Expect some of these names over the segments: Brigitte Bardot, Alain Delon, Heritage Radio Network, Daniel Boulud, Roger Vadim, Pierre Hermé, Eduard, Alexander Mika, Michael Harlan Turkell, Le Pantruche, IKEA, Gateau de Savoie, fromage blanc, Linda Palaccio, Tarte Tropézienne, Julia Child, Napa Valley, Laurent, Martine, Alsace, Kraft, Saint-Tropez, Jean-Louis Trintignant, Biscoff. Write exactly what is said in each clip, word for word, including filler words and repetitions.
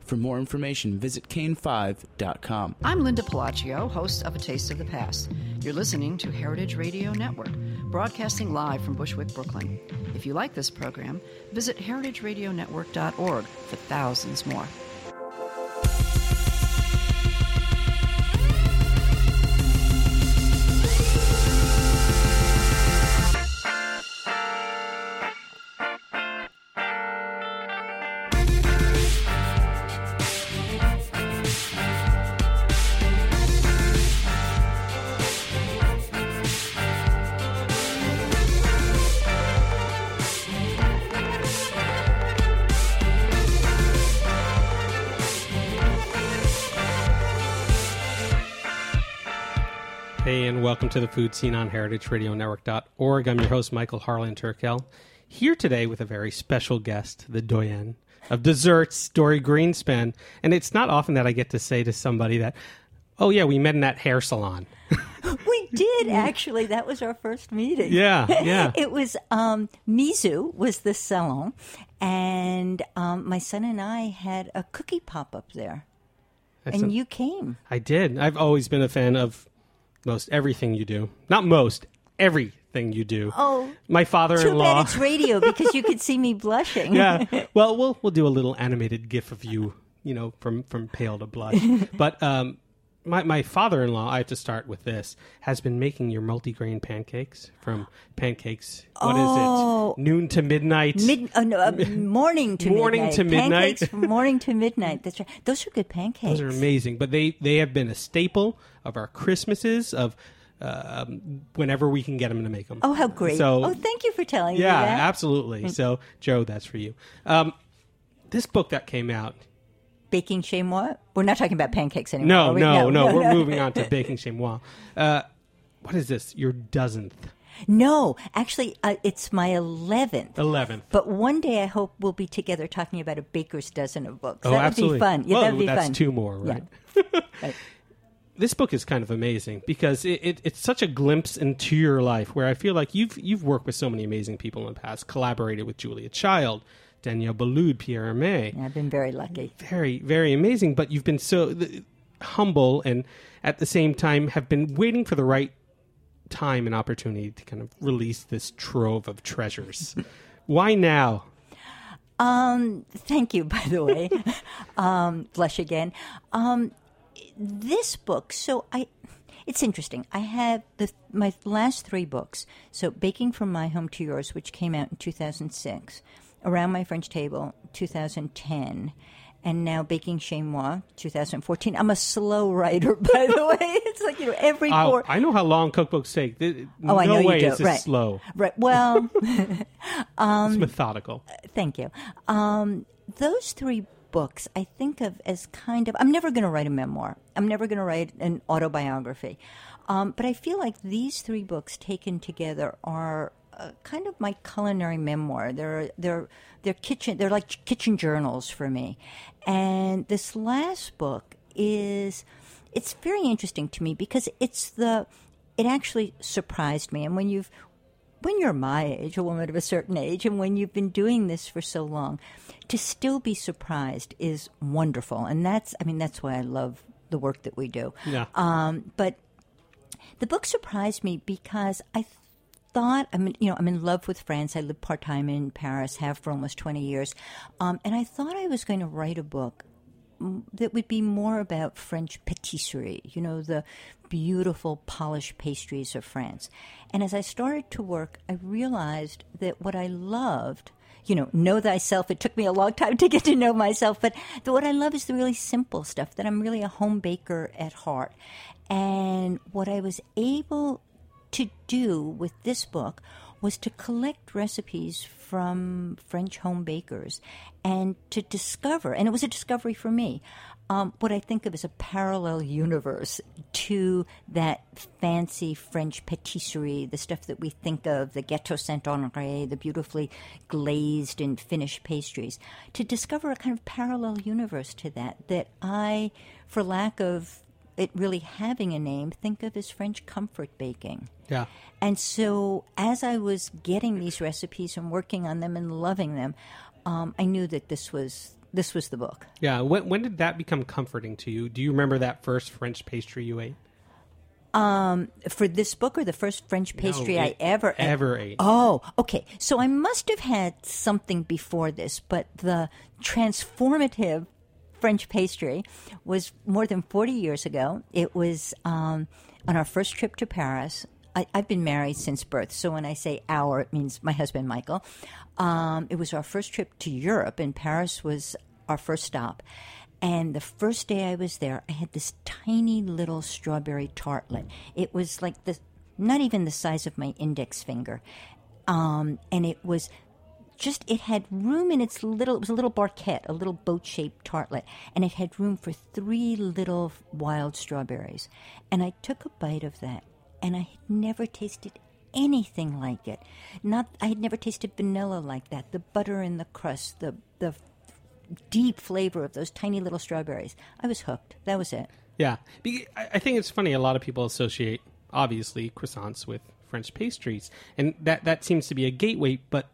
For more information, visit cain five dot com. I'm Linda Palaccio, host of A Taste of the Past. You're listening to Heritage Radio Network, broadcasting live from Bushwick, Brooklyn. If you like this program, visit heritage radio network dot org for thousands more. Welcome to the food scene on heritage radio network dot org. I'm your host, Michael Harlan Turkell, here today with a very special guest, the doyenne of desserts, Dorie Greenspan. And it's not often that I get to say to somebody that, oh, yeah, we met in that hair salon. We did, actually. That was our first meeting. Yeah, yeah. It was um, Mizu was the salon, and um, my son and I had a cookie pop-up there, That's and a, you came. I did. I've always been a fan of most everything you do. Not most, everything you do. Oh, my father-in-law. Too bad it's radio because you could see me blushing. Yeah. Well, we'll we'll do a little animated gif of you, you know, from, from pale to blush. But um, my, my father-in-law, I have to start with this, has been making your multi-grain pancakes from pancakes, what oh, is it? Noon to midnight. Mid, uh, no, uh, morning to morning midnight. Morning to midnight. Pancakes from morning to midnight. That's right. Those are good pancakes. Those are amazing. But they, they have been a staple of our Christmases, of uh, whenever we can get them to make them. Oh, how great. So, oh, thank you for telling yeah, me that. Yeah, absolutely. So, Joe, that's for you. Um, this book that came out, Baking Chez Moi. We're not talking about pancakes anymore. No, no, no, no. We're no. moving on to Baking Chez Moi. Uh, what is this? Your dozenth? No, actually, uh, it's my eleventh. Eleventh. But one day, I hope we'll be together talking about a baker's dozen of books. Oh, that absolutely. Would be fun. Yeah, well, that would be that's fun. That's two more, right? Yeah. Right. This book is kind of amazing because it, it, it's such a glimpse into your life. Where I feel like you've you've worked with so many amazing people in the past, collaborated with Julia Child, Daniel Boulud, Pierre Hermé. I've been very lucky. Very, very amazing. But you've been so th- humble and at the same time have been waiting for the right time and opportunity to kind of release this trove of treasures. Why now? Um, thank you, by the way. um, blush again. Um, this book, so I... It's interesting. I have the, my last three books. So Baking from My Home to Yours, which came out in two thousand six. Around My French Table, two thousand ten, and now Baking Chez Moi, two thousand fourteen. I'm a slow writer, by the way. It's like, you know, every uh, four... I know how long cookbooks take. There's oh, I know no way you do. It's right. slow. Right. Well... um, it's methodical. Thank you. Um, those three books I think of as kind of... I'm never going to write a memoir. I'm never going to write an autobiography. Um, but I feel like these three books taken together are... Uh, kind of my culinary memoir. They're they're they're kitchen. They're like kitchen journals for me. And this last book is it's very interesting to me because it's the it actually surprised me. And when you've when you're my age, a woman of a certain age, and when you've been doing this for so long, to still be surprised is wonderful. And that's, I mean, that's why I love the work that we do. Yeah. Um, but the book surprised me because I th- thought, I mean, you know, I'm in love with France. I lived part-time in Paris, have for almost twenty years. Um, and I thought I was going to write a book that would be more about French patisserie, you know, the beautiful polished pastries of France. And as I started to work, I realized that what I loved, you know, know thyself. It took me a long time to get to know myself, but the, what I love is the really simple stuff, that I'm really a home baker at heart. And what I was able to do with this book was to collect recipes from French home bakers and to discover, and it was a discovery for me, um, what I think of as a parallel universe to that fancy French patisserie, the stuff that we think of, the Gâteau Saint-Honoré, the beautifully glazed and finished pastries, to discover a kind of parallel universe to that, that I, for lack of it really having a name, think of as French comfort baking. Yeah. And so as I was getting these recipes and working on them and loving them, um, I knew that this was this was the book. Yeah. When, when did that become comforting to you? Do you remember that first French pastry you ate? Um, for this book, or the first French pastry no, I ever ever ate? ate? Oh, okay. So I must have had something before this, but the transformative French pastry was more than forty years ago. It was um, on our first trip to Paris. I, I've been married since birth, so when I say our, it means my husband, Michael. Um, it was our first trip to Europe, and Paris was our first stop. And the first day I was there, I had this tiny little strawberry tartlet. It was like the, not even the size of my index finger. Um, and it was... Just it had room in its little, it was a little barquette, a little boat-shaped tartlet, and it had room for three little wild strawberries. And I took a bite of that, and I had never tasted anything like it. Not, I had never tasted vanilla like that, the butter in the crust, the the deep flavor of those tiny little strawberries. I was hooked. That was it. Yeah. I think it's funny. A lot of people associate, obviously, croissants with French pastries, and that, that seems to be a gateway, but...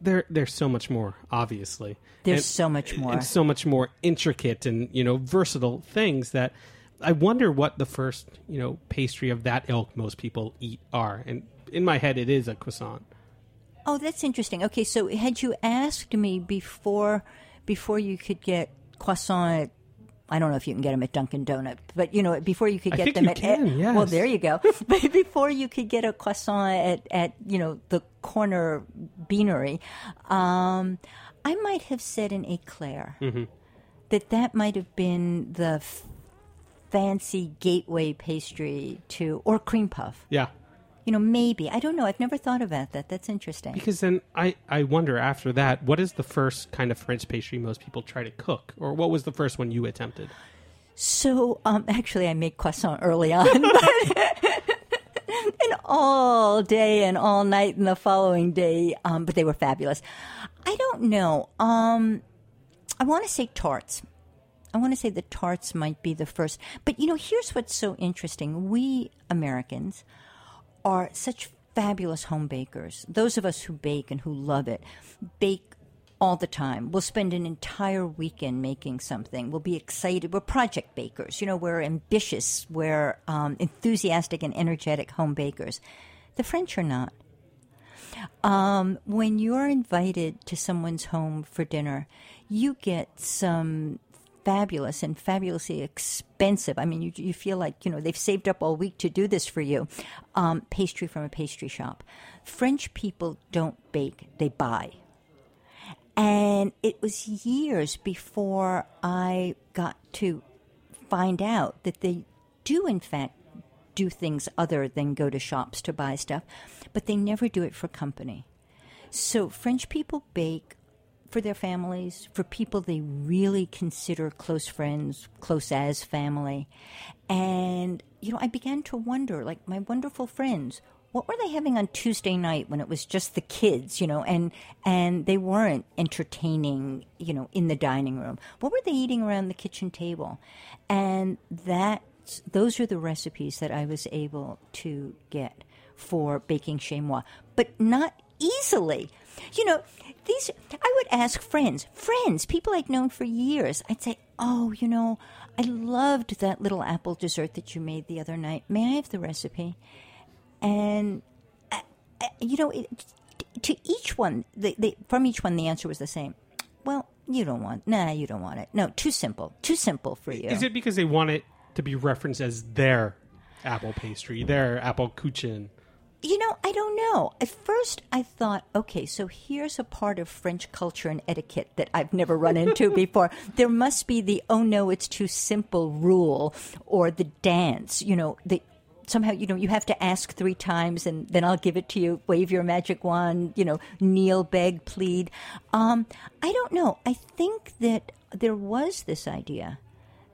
There, there's so much more, obviously. There's and, so much more. And so much more intricate and, you know, versatile things that I wonder what the first, you know, pastry of that ilk most people eat are. And in my head, it is a croissant. Oh, that's interesting. Okay, so had you asked me before before you could get croissant at, I don't know if you can get them at Dunkin' Donut, but, you know, before you could get I think them you at, can, at yes. Well, there you go. But before you could get a croissant at, at you know, the corner beanery, um, I might have said an éclair. Mm-hmm. That that might have been the f- fancy gateway pastry to, or cream puff. Yeah. You know, maybe. I don't know. I've never thought about that. That's interesting. Because then I, I wonder after that, what is the first kind of French pastry most people try to cook? Or what was the first one you attempted? So, um, actually, I made croissant early on. But and all day and all night and the following day. Um, but they were fabulous. I don't know. Um, I want to say tarts. I want to say the tarts might be the first. But, you know, here's what's so interesting. We Americans... are such fabulous home bakers. Those of us who bake and who love it bake all the time. We'll spend an entire weekend making something. We'll be excited. We're project bakers. You know, we're ambitious. We're um, enthusiastic and energetic home bakers. The French are not. Um, when you're invited to someone's home for dinner, you get some... fabulous and fabulously expensive. I mean, you you feel like, you know, they've saved up all week to do this for you. Um, pastry from a pastry shop. French people don't bake, they buy. And it was years before I got to find out that they do, in fact, do things other than go to shops to buy stuff, but they never do it for company. So French people bake for their families, for people they really consider close friends, close as family. And, you know, I began to wonder, like, my wonderful friends, what were they having on Tuesday night when it was just the kids, you know, and and they weren't entertaining, you know, in the dining room? What were they eating around the kitchen table? And that those are the recipes that I was able to get for Baking Chez Moi, but not easily. You know, these, I would ask friends, friends, people I'd known for years. I'd say, oh, you know, I loved that little apple dessert that you made the other night. May I have the recipe? And, I, I, you know, it, to each one, the, the, from each one, the answer was the same. Well, you don't want, nah, you don't want it. No, too simple, too simple for you. Is it because they want it to be referenced as their apple pastry, their apple kuchen? You know, I don't know. At first I thought, okay, so here's a part of French culture and etiquette that I've never run into before. There must be the, oh, no, it's too simple rule, or the dance, you know, the somehow, you know, you have to ask three times and then I'll give it to you, wave your magic wand, you know, kneel, beg, plead. Um, I don't know. I think that there was this idea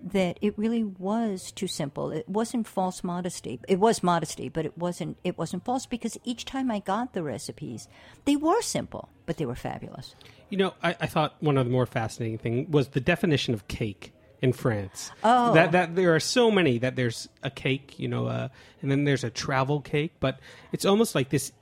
that it really was too simple. It wasn't false modesty. It was modesty, but it wasn't it wasn't false, because each time I got the recipes, they were simple, but they were fabulous. You know, I, I thought one of the more fascinating things was the definition of cake in France. Oh. That, that there are so many, that there's a cake, you know, uh, and then there's a travel cake, but it's almost like this,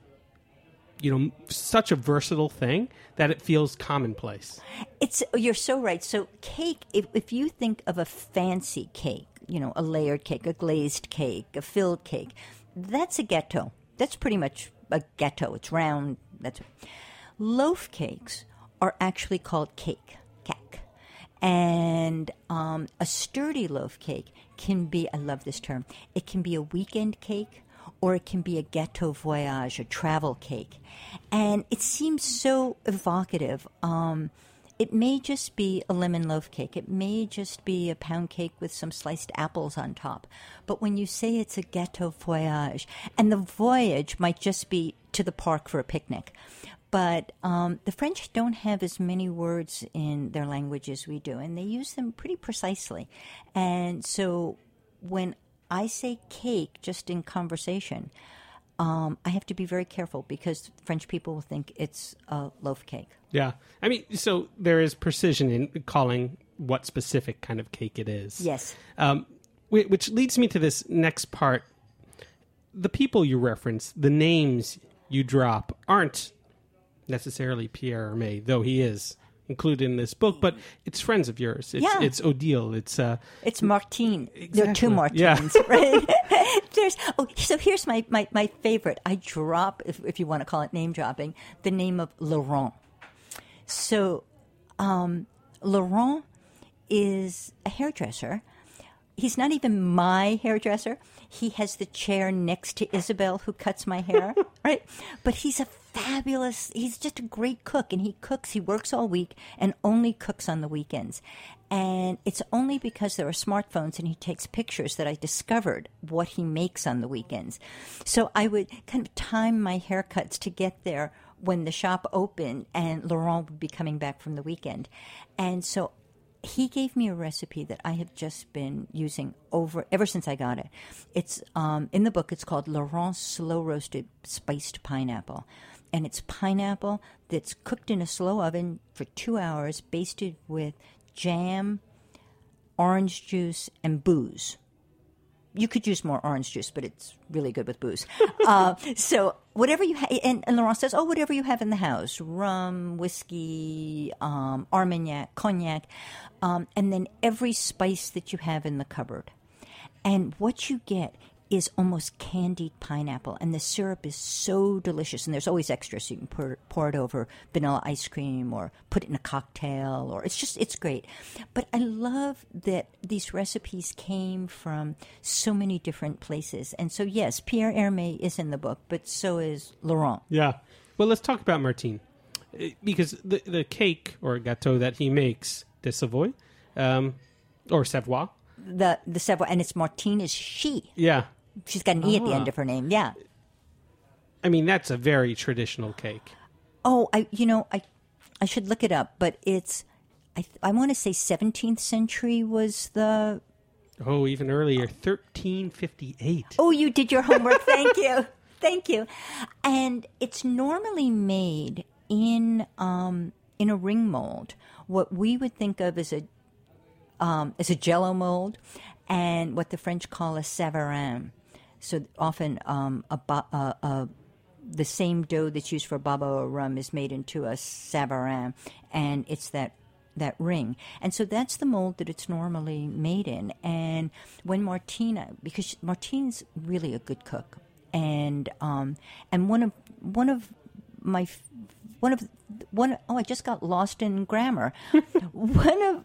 you know, such a versatile thing that it feels commonplace. It's, you're so right. So cake, if, if you think of a fancy cake, you know, a layered cake, a glazed cake, a filled cake, that's a gâteau. That's pretty much a gâteau. It's round. That's loaf cakes are actually called cake, cake. And um, a sturdy loaf cake can be, I love this term, it can be a weekend cake, or it can be a gâteau voyage, a travel cake. And it seems so evocative. Um, it may just be a lemon loaf cake. It may just be a pound cake with some sliced apples on top. But when you say it's a gâteau voyage, and the voyage might just be to the park for a picnic. But um, the French don't have as many words in their language as we do, and they use them pretty precisely. And so when I say cake just in conversation, um, I have to be very careful because French people will think it's a loaf cake. Yeah. I mean, so there is precision in calling what specific kind of cake it is. Yes. Um, which leads me to this next part. The people you reference, the names you drop, aren't necessarily Pierre Hermé, though he is included in this book, but it's friends of yours. It's, yeah. It's Odile. It's uh, it's Martine. Exactly. There are two Martines, yeah. Right? There's oh, so here's my, my, my favorite. I drop, if if you want to call it name dropping, the name of Laurent. So, um, Laurent is a hairdresser. He's not even my hairdresser. He has the chair next to Isabel, who cuts my hair, right? But he's a fabulous, he's just a great cook, and he cooks, he works all week and only cooks on the weekends. And it's only because there are smartphones and he takes pictures that I discovered what he makes on the weekends. So I would kind of time my haircuts to get there when the shop opened and Laurent would be coming back from the weekend. And so he gave me a recipe that I have just been using over ever since I got it. It's um, in the book. It's called Laurent's Slow Roasted Spiced Pineapple, and it's pineapple that's cooked in a slow oven for two hours, basted with jam, orange juice, and booze. You could use more orange juice, but it's really good with booze. uh, so whatever you have, and, and Laurent says, oh, whatever you have in the house, rum, whiskey, um, Armagnac, cognac, um, and then every spice that you have in the cupboard. And what you get is almost candied pineapple, and the syrup is so delicious. And there's always extra, so you can pour, pour it over vanilla ice cream or put it in a cocktail, or it's just, it's great. But I love that these recipes came from so many different places. And so, yes, Pierre Hermé is in the book, but so is Laurent. Yeah. Well, let's talk about Martine, because the, the cake or gâteau that he makes, de Savoie, um, or Savoie. The, the Savoie, and it's Martine is she. Yeah. She's got an E ah. at the end of her name, yeah. I mean, that's a very traditional cake. Oh, I you know, I I should look it up, but it's, I I want to say seventeenth century was the... Oh, even earlier, thirteen fifty-eight. Oh, you did your homework, thank you, thank you. And it's normally made in um, in a ring mold, what we would think of as a, um, as a Jello mold, and what the French call a savarin. So often um, a, ba- uh, uh, the same dough that's used for baba or rum is made into a savarin, and it's that that ring. And so that's the mold that it's normally made in. And when Martina, because she, Martine's really a good cook, and um, and one of one of my one of one oh I just got lost in grammar. one of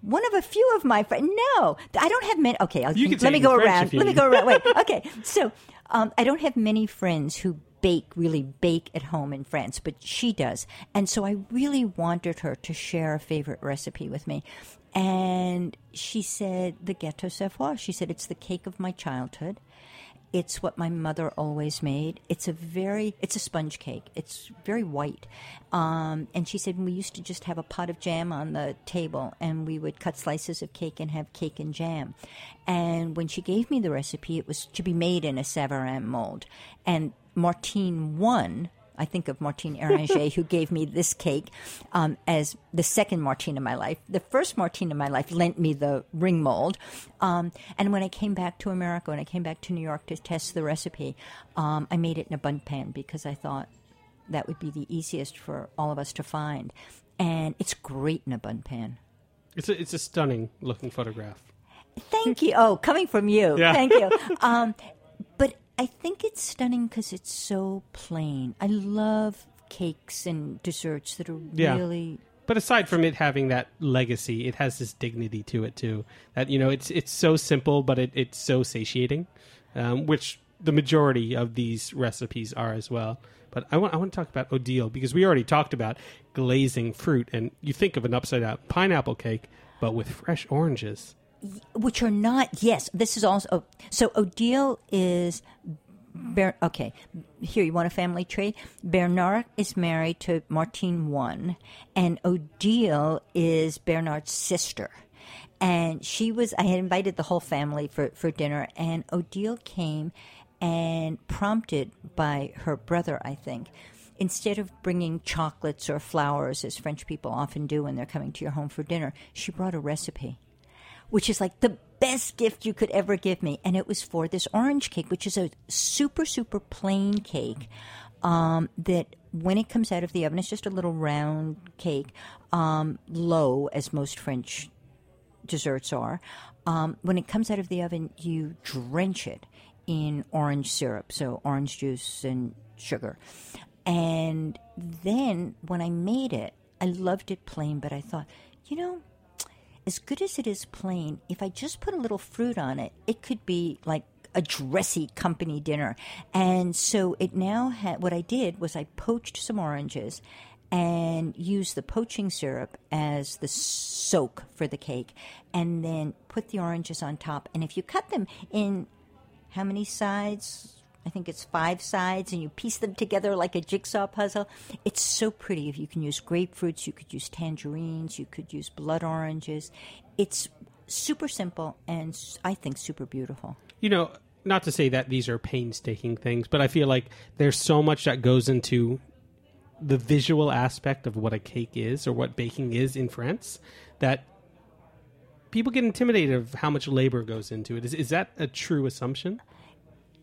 One of a few of my friends. No, I don't have many. Okay, I'll, you can let me go around. Let me go around. Wait. Okay, so um, I don't have many friends who bake, really bake at home in France, but she does. And so I really wanted her to share a favorite recipe with me. And she said, the Gâteau Saint-Honoré. She said, it's the cake of my childhood. It's what my mother always made. It's a very, it's a sponge cake. It's very white. Um, and she said we used to just have a pot of jam on the table, and we would cut slices of cake and have cake and jam. And when she gave me the recipe, it was to be made in a Savarin mold. And Martine won. I think of Martine Erringer, who gave me this cake um, as the second Martine in my life. The first Martine in my life lent me the ring mold. Um, and when I came back to America, when I came back to New York to test the recipe, um, I made it in a bundt pan because I thought that would be the easiest for all of us to find. And it's great in a bundt pan. It's a, it's a stunning-looking photograph. Thank you. Oh, coming from you. Yeah. Thank you. Um, but... I think it's stunning because it's so plain. I love cakes and desserts that are yeah. really... But aside from it having that legacy, it has this dignity to it, too. That, you know, it's it's so simple, but it, it's so satiating, um, which the majority of these recipes are as well. But I want I want to talk about Odile, because we already talked about glazing fruit. And you think of an upside-down pineapple cake, but with fresh oranges. Which are not, yes, this is also, oh, so Odile is, Ber, okay, here, you want a family tree? Bernard is married to Martine I, and Odile is Bernard's sister. And she was, I had invited the whole family for, for dinner, and Odile came, and prompted by her brother, I think, instead of bringing chocolates or flowers, as French people often do when they're coming to your home for dinner, she brought a recipe, which is like the best gift you could ever give me. And it was for this orange cake, which is a super, super plain cake um, that when it comes out of the oven, it's just a little round cake, um, low, as most French desserts are. Um, when it comes out of the oven, you drench it in orange syrup, so orange juice and sugar. And then when I made it, I loved it plain, but I thought, you know, as good as it is plain, if I just put a little fruit on it, it could be like a dressy company dinner. And so it now had, what I did was I poached some oranges and used the poaching syrup as the soak for the cake, and then put the oranges on top. And if you cut them in how many sides? I think it's five sides, and you piece them together like a jigsaw puzzle. It's so pretty. If you can use grapefruits, you could use tangerines, you could use blood oranges. It's super simple and I think super beautiful. You know, not to say that these are painstaking things, but I feel like there's so much that goes into the visual aspect of what a cake is or what baking is in France that people get intimidated of how much labor goes into it. Is, is that a true assumption?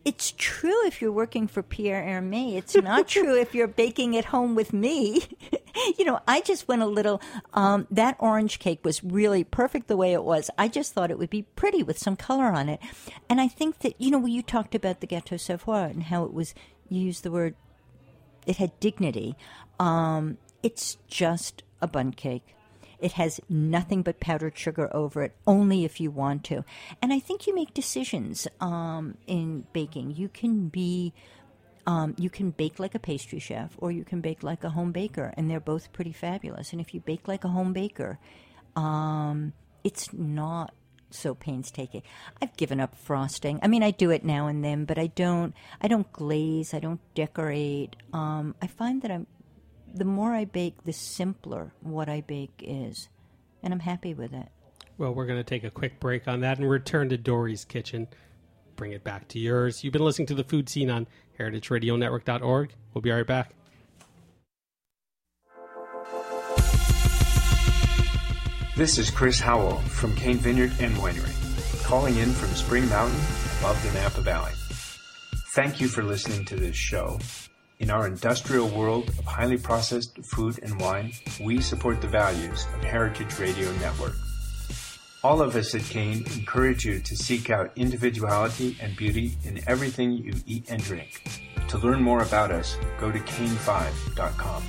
It's true if you're working for Pierre Hermé. It's not true if you're baking at home with me. You know, I just went a little, um, that orange cake was really perfect the way it was. I just thought it would be pretty with some color on it. And I think that, you know, you talked about the Gâteau Saint-Honoré and how it was, you used the word, it had dignity. Um, it's just a bundt cake. It has nothing but powdered sugar over it, only if you want to. And I think you make decisions um, in baking. You can be, um, you can bake like a pastry chef, or you can bake like a home baker, and they're both pretty fabulous. And if you bake like a home baker, um, it's not so painstaking. I've given up frosting. I mean, I do it now and then, but I don't. I don't glaze. I don't decorate. Um, I find that I'm. The more I bake, the simpler what I bake is. And I'm happy with it. Well, we're going to take a quick break on that and return to Dorie's kitchen. Bring it back to yours. You've been listening to The Food Scene on heritage radio network dot org. We'll be right back. This is Chris Howell from Cain Vineyard and Winery. calling in from Spring Mountain above the Napa Valley. Thank you for listening to this show. In our industrial world of highly processed food and wine, we support the values of Heritage Radio Network. All of us at Cain encourage you to seek out individuality and beauty in everything you eat and drink. To learn more about us, go to cain five dot com.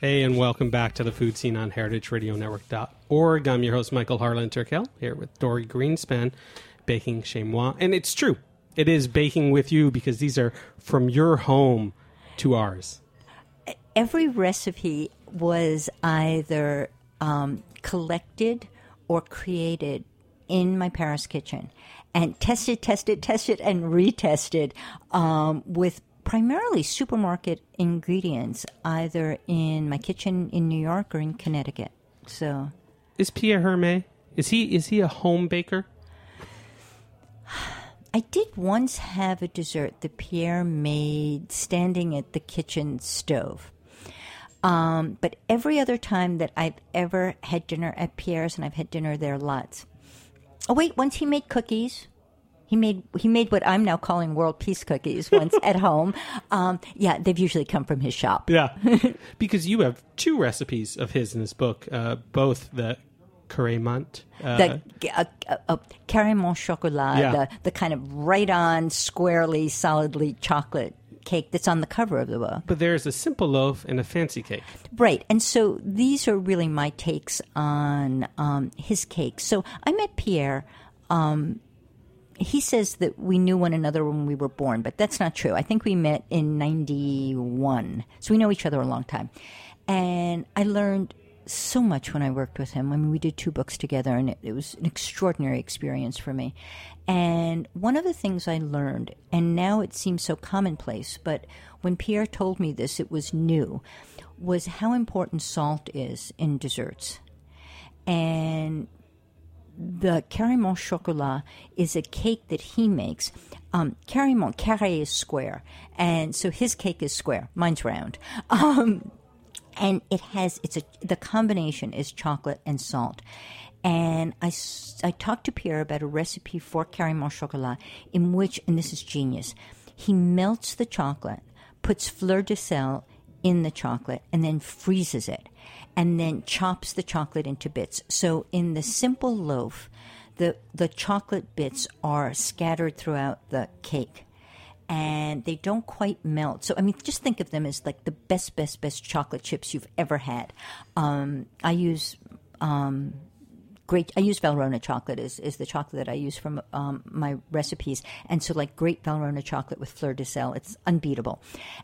Hey, and welcome back to the Food Scene on heritage radio network dot org. I'm your host, Michael Harlan Turkell, here with Dorie Greenspan, Baking Chez Moi. And it's true. It is baking with you, because these are from your home to ours. Every recipe was either um, collected or created in my Paris kitchen and tested, tested, tested, and retested um, with primarily supermarket ingredients, either in my kitchen in New York or in Connecticut. So, is Pierre Hermé, is he is he a home baker? I did once have a dessert that Pierre made standing at the kitchen stove. Um, but every other time that I've ever had dinner at Pierre's, and I've had dinner there lots. Oh wait, once he made cookies. He made he made what I'm now calling world peace cookies once at home. Um, yeah, they've usually come from his shop. Yeah, because you have two recipes of his in this book, uh, both the Carrément. Uh, the uh, uh, Carrément Chocolat, yeah. the, the kind of right-on, squarely, solidly chocolate cake that's on the cover of the book. But there's a simple loaf and a fancy cake. Right, and so these are really my takes on um, his cakes. So I met Pierre... Um, He says that we knew one another when we were born, but that's not true. I think we met in ninety-one, so we know each other a long time. And I learned so much when I worked with him. I mean, we did two books together, and it, it was an extraordinary experience for me. And one of the things I learned, and now it seems so commonplace, but when Pierre told me this, it was new, was how important salt is in desserts. And the Carrément Chocolat is a cake that he makes. Um, Carrément, carré is square. And so his cake is square. Mine's round. Um, and it has, it's a, the combination is chocolate and salt. And I, I talked to Pierre about a recipe for Carrément Chocolat in which, and this is genius, he melts the chocolate, puts fleur de sel in the chocolate, and then freezes it, and then chops the chocolate into bits. So in the simple loaf, the the chocolate bits are scattered throughout the cake, and they don't quite melt. So, I mean, just think of them as like the best, best, best chocolate chips you've ever had. Um, I use um, great, I use Valrhona chocolate is, is the chocolate that I use from um, my recipes. And so like great Valrhona chocolate with fleur de sel, it's unbeatable.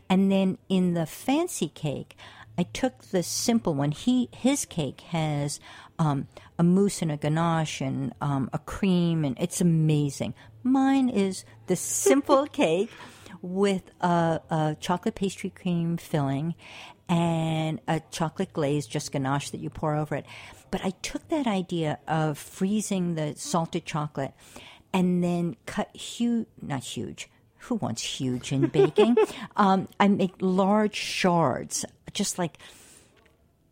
And then in the fancy cake, I took the simple one. He his cake has um, a mousse and a ganache and um, a cream, and it's amazing. Mine is the simple cake with a, a chocolate pastry cream filling and a chocolate glaze, just ganache that you pour over it. But I took that idea of freezing the salted chocolate and then cut huge, not huge. Who wants huge in baking? um, I make large shards, just like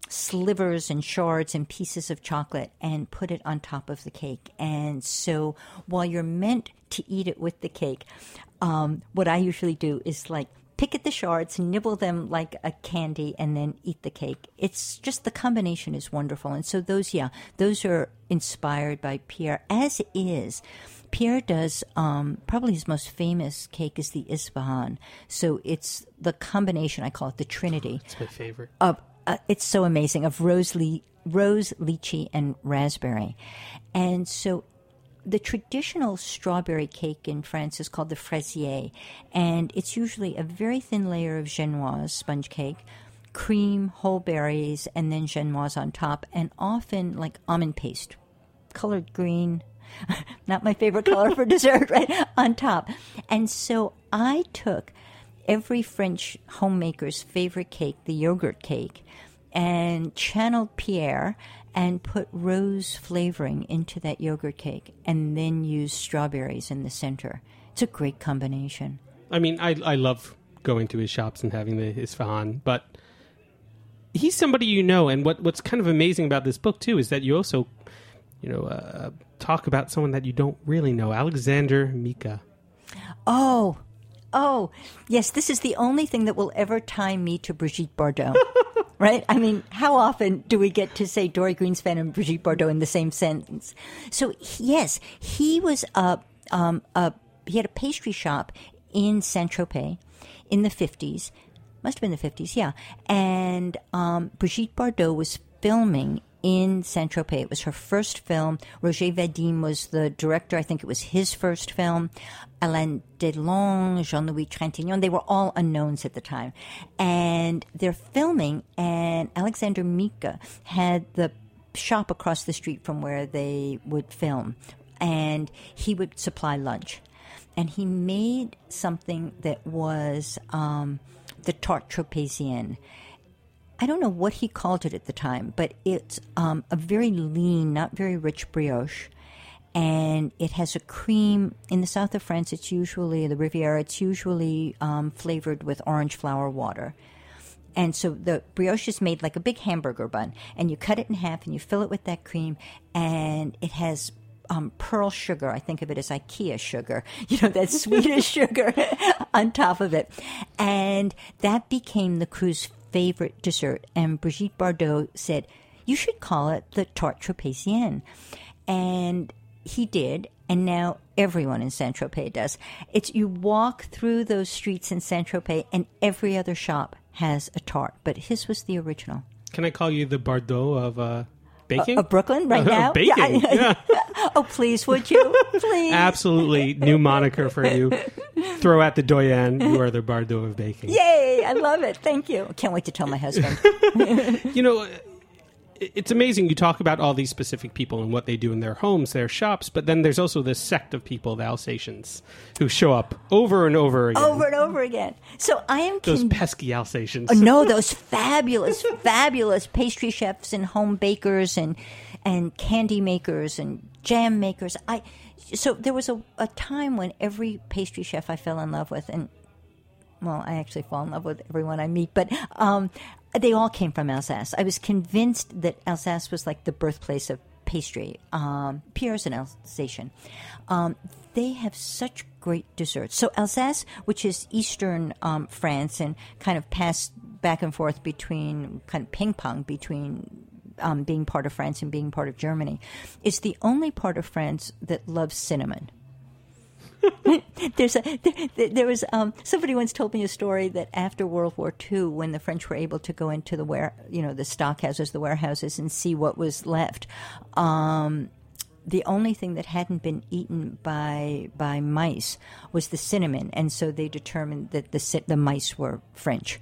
slivers and shards and pieces of chocolate, and put it on top of the cake. And so while you're meant to eat it with the cake, um, what I usually do is like pick at the shards, nibble them like a candy, and then eat the cake. It's just the combination is wonderful. And so those, yeah, those are inspired by Pierre, as is. Pierre does, um, probably his most famous cake is the Ispahan. So it's the combination, I call it the trinity. It's my favorite. Of, uh, it's so amazing, of rose, le- rose, lychee, and raspberry. And so the traditional strawberry cake in France is called the fraisier. And it's usually a very thin layer of genoise, sponge cake, cream, whole berries, and then genoise on top, and often like almond paste, colored green. Not my favorite color for dessert, right? On top. And so I took every French homemaker's favorite cake, the yogurt cake, and channeled Pierre and put rose flavoring into that yogurt cake and then used strawberries in the center. It's a great combination. I mean, I I love going to his shops and having the Ispahan, but he's somebody you know. And what, what's kind of amazing about this book, too, is that you also, you know, uh, talk about someone that you don't really know, Alexander Mika. Oh, oh, yes, this is the only thing that will ever tie me to Brigitte Bardot, right? I mean, how often do we get to say Dorie Greenspan and Brigitte Bardot in the same sentence? So, yes, he was a, um, a he had a pastry shop in Saint-Tropez in the fifties. Must have been the fifties, yeah. And um, Brigitte Bardot was filming in Saint-Tropez. It was her first film. Roger Vadim was the director. I think it was his first film. Alain Delon, Jean-Louis Trintignant, they were all unknowns at the time. And they're filming, and Alexander Mika had the shop across the street from where they would film. And he would supply lunch. And he made something that was um, the Tarte Tropézienne. I don't know what he called it at the time, but it's um, a very lean, not very rich brioche, and it has a cream. In the south of France, it's usually, the Riviera, it's usually um, flavored with orange flower water. And so the brioche is made like a big hamburger bun, and you cut it in half, and you fill it with that cream, and it has Um, pearl sugar, I think of it as IKEA sugar, you know, that Swedish sugar on top of it. And that became the crew's favorite dessert. And Brigitte Bardot said, you should call it the Tarte Tropézienne. And he did. And now everyone in Saint-Tropez does. It's you walk through those streets in Saint-Tropez and every other shop has a tart. But his was the original. Can I call you the Bardot of... Uh... Baking? Uh, of Brooklyn right uh, now? Baking, yeah. I, yeah. Oh, please, would you? Please. Absolutely. New moniker for you. Throw out the doyenne. You are the Bardot of baking. Yay. I love it. Thank you. Can't wait to tell my husband. You know, it's amazing. You talk about all these specific people and what they do in their homes, their shops, but then there's also this sect of people, the Alsatians, who show up over and over again. Over and over again. So I am... Those con- pesky Alsatians. Oh, no, those fabulous, fabulous pastry chefs and home bakers and and candy makers and jam makers. I So there was a, a time when every pastry chef I fell in love with, and, well, I actually fall in love with everyone I meet, but... um They all came from Alsace. I was convinced that Alsace was like the birthplace of pastry. Um, Pierre's an Alsatian. Um, they have such great desserts. So Alsace, which is eastern um, France and kind of passed back and forth between, kind of ping-pong between um, being part of France and being part of Germany, is the only part of France that loves cinnamon. There's a there, there was um, somebody once told me a story that after World War Two, when the French were able to go into the ware you know the stockhouses, the warehouses, and see what was left, um, the only thing that hadn't been eaten by by mice was the cinnamon, and so they determined that the the mice were French.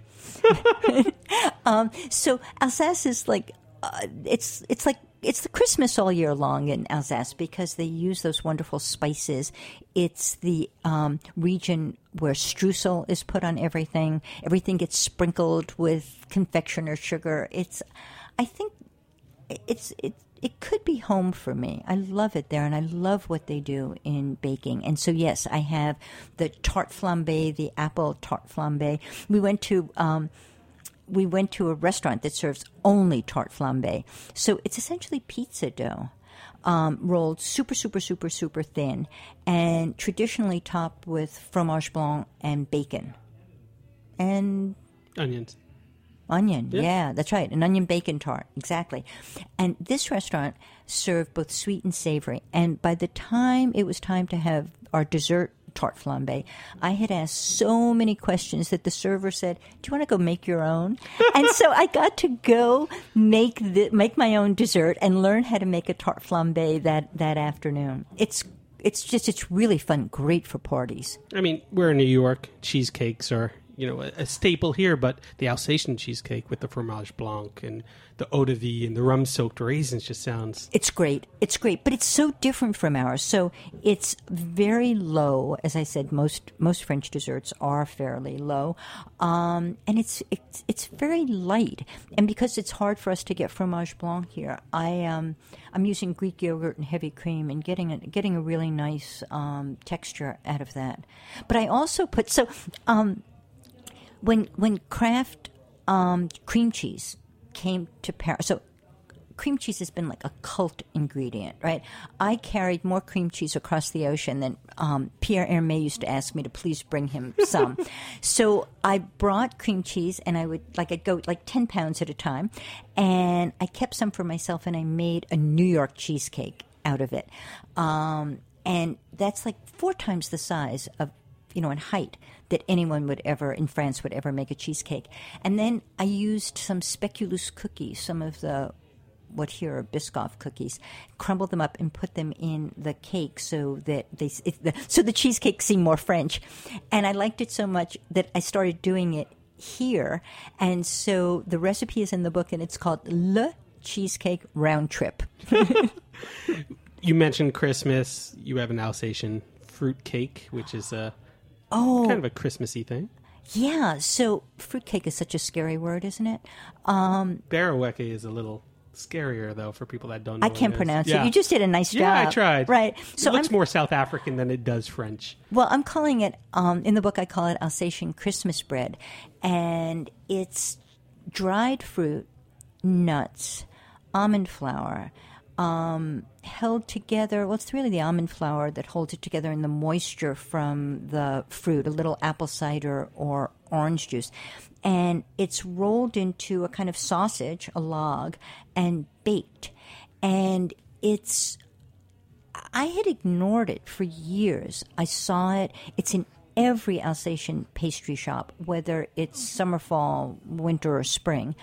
um, so Alsace is like uh, it's it's like. It's the Christmas all year long in Alsace because they use those wonderful spices. It's the um, region where streusel is put on everything. Everything gets sprinkled with confectioner sugar. It's, I think, it's it. It could be home for me. I love it there, and I love what they do in baking. And so, yes, I have the tart flambé, the apple tart flambé. We went to. Um, We went to a restaurant that serves only tarte flambée. So it's essentially pizza dough, um, rolled super, super, super, super thin, and traditionally topped with fromage blanc and bacon. And... Onions. Onion, yeah. yeah, that's right. An onion bacon tart, exactly. And this restaurant served both sweet and savory. And by the time it was time to have our dessert tarte flambée, I had asked so many questions that the server said, do you want to go make your own? And so I got to go make the, make my own dessert and learn how to make a tarte flambée that, that afternoon. It's it's just, it's really fun, great for parties. I mean, we're in New York. Cheesecakes are you know, a, a staple here, but the Alsatian cheesecake with the fromage blanc and the eau de vie and the rum-soaked raisins just sounds... It's great. It's great, but it's so different from ours. So it's very low. As I said, most most French desserts are fairly low. Um, and it's, it's it's very light. And because it's hard for us to get fromage blanc here, I, um, I'm using Greek yogurt and heavy cream and getting a, getting a really nice um, texture out of that. But I also put... So um, when, when Kraft um, cream cheese... came to Paris. So cream cheese has been like a cult ingredient, right? I carried more cream cheese across the ocean than um, Pierre Hermé used to ask me to please bring him some. So I brought cream cheese, and I would like I'd go like ten pounds at a time, and I kept some for myself, and I made a New York cheesecake out of it, um, and that's like four times the size of, you know, in height that anyone would ever, in France, would ever make a cheesecake. And then I used some speculoos cookies, some of the, what here are Biscoff cookies, crumbled them up and put them in the cake so that they, it, the, so the cheesecake seemed more French. And I liked it so much that I started doing it here. And so the recipe is in the book, and it's called Le Cheesecake Round Trip. You mentioned Christmas. You have an Alsatian fruit cake, which is a, Oh, kind of a Christmassy thing. Yeah, so fruitcake is such a scary word, isn't it? Um, Baroweke is a little scarier, though, for people that don't know I can't it pronounce yeah. it. You just did a nice job. Yeah, I tried. Right. So it looks I'm, more South African than it does French. Well, I'm calling it, um, in the book I call it Alsatian Christmas bread. And it's dried fruit, nuts, almond flour, um, held together, well, it's really the almond flour that holds it together and the moisture from the fruit, a little apple cider or orange juice. And it's rolled into a kind of sausage, a log, and baked. And it's, I had ignored it for years. I saw it, it's in every Alsatian pastry shop, whether it's summer, fall, winter, or spring.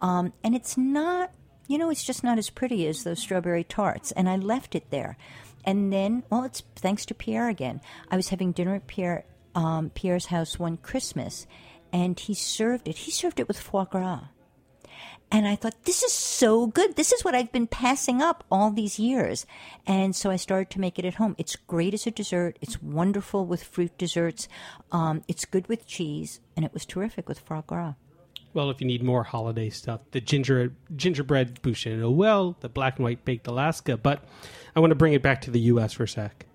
Um, and it's not, you know, it's just not as pretty as those strawberry tarts. And I left it there. And then, well, it's thanks to Pierre again. I was having dinner at Pierre, um, Pierre's house one Christmas, and he served it. He served it with foie gras. And I thought, this is so good. This is what I've been passing up all these years. And so I started to make it at home. It's great as a dessert. It's wonderful with fruit desserts. Um, it's good with cheese. And it was terrific with foie gras. Well, if you need more holiday stuff, the ginger gingerbread Bouchain-Noël, the black and white baked Alaska. But I want to bring it back to the U S for a sec.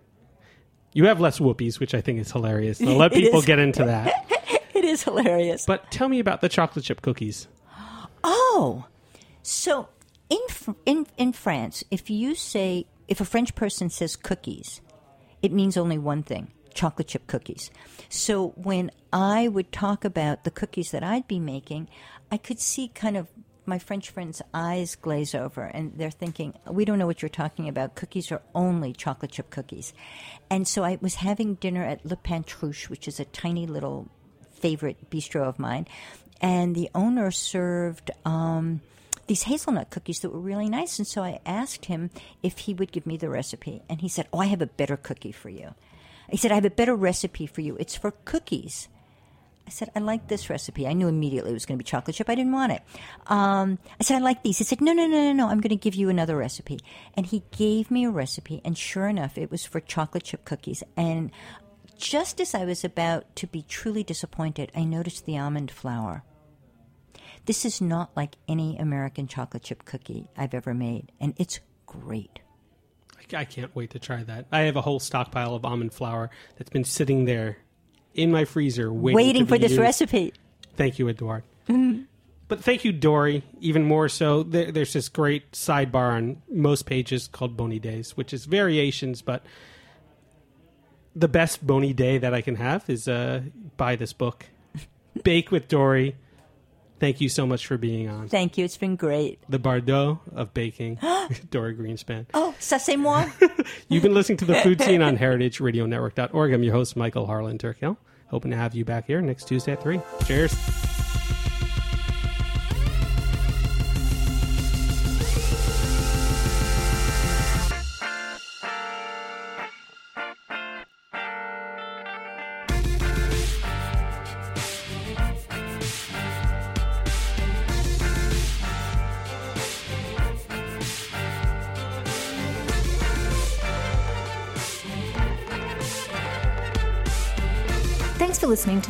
You have less whoopies, which I think is hilarious. So let people is. get into that. It is hilarious. But tell me about the chocolate chip cookies. Oh, so in in in France, if you say if a French person says cookies, it means only one thing. Chocolate chip cookies. So when I would talk about the cookies that I'd be making, I could see kind of my French friend's eyes glaze over, and they're thinking, we don't know what you're talking about. Cookies are only chocolate chip cookies. And so I was having dinner at Le Pantruche, which is a tiny little favorite bistro of mine, and the owner served um, these hazelnut cookies that were really nice. And so I asked him if he would give me the recipe, and he said, oh, I have a better cookie for you. He said, I have a better recipe for you. It's for cookies. I said, I like this recipe. I knew immediately it was going to be chocolate chip. I didn't want it. Um, I said, I like these. He said, no, no, no, no, no. I'm going to give you another recipe. And he gave me a recipe. And sure enough, it was for chocolate chip cookies. And just as I was about to be truly disappointed, I noticed the almond flour. This is not like any American chocolate chip cookie I've ever made. And it's great. I can't wait to try that. I have a whole stockpile of almond flour that's been sitting there in my freezer waiting, waiting for this used. recipe. Thank you, Eduard. Mm-hmm. But thank you, Dorie, even more so. There, there's this great sidebar on most pages called Bony Days, which is variations, but the best bony day that I can have is uh, buy this book. Bake with Dorie. Thank you so much for being on. Thank you. It's been great. The Bardot of baking, Dorie Greenspan. Oh, ça c'est moi. You've been listening to The Food Scene on heritage radio network dot org. I'm your host, Michael Harlan Turkell. Hoping to have you back here next Tuesday at three. Cheers. Thanks for listening to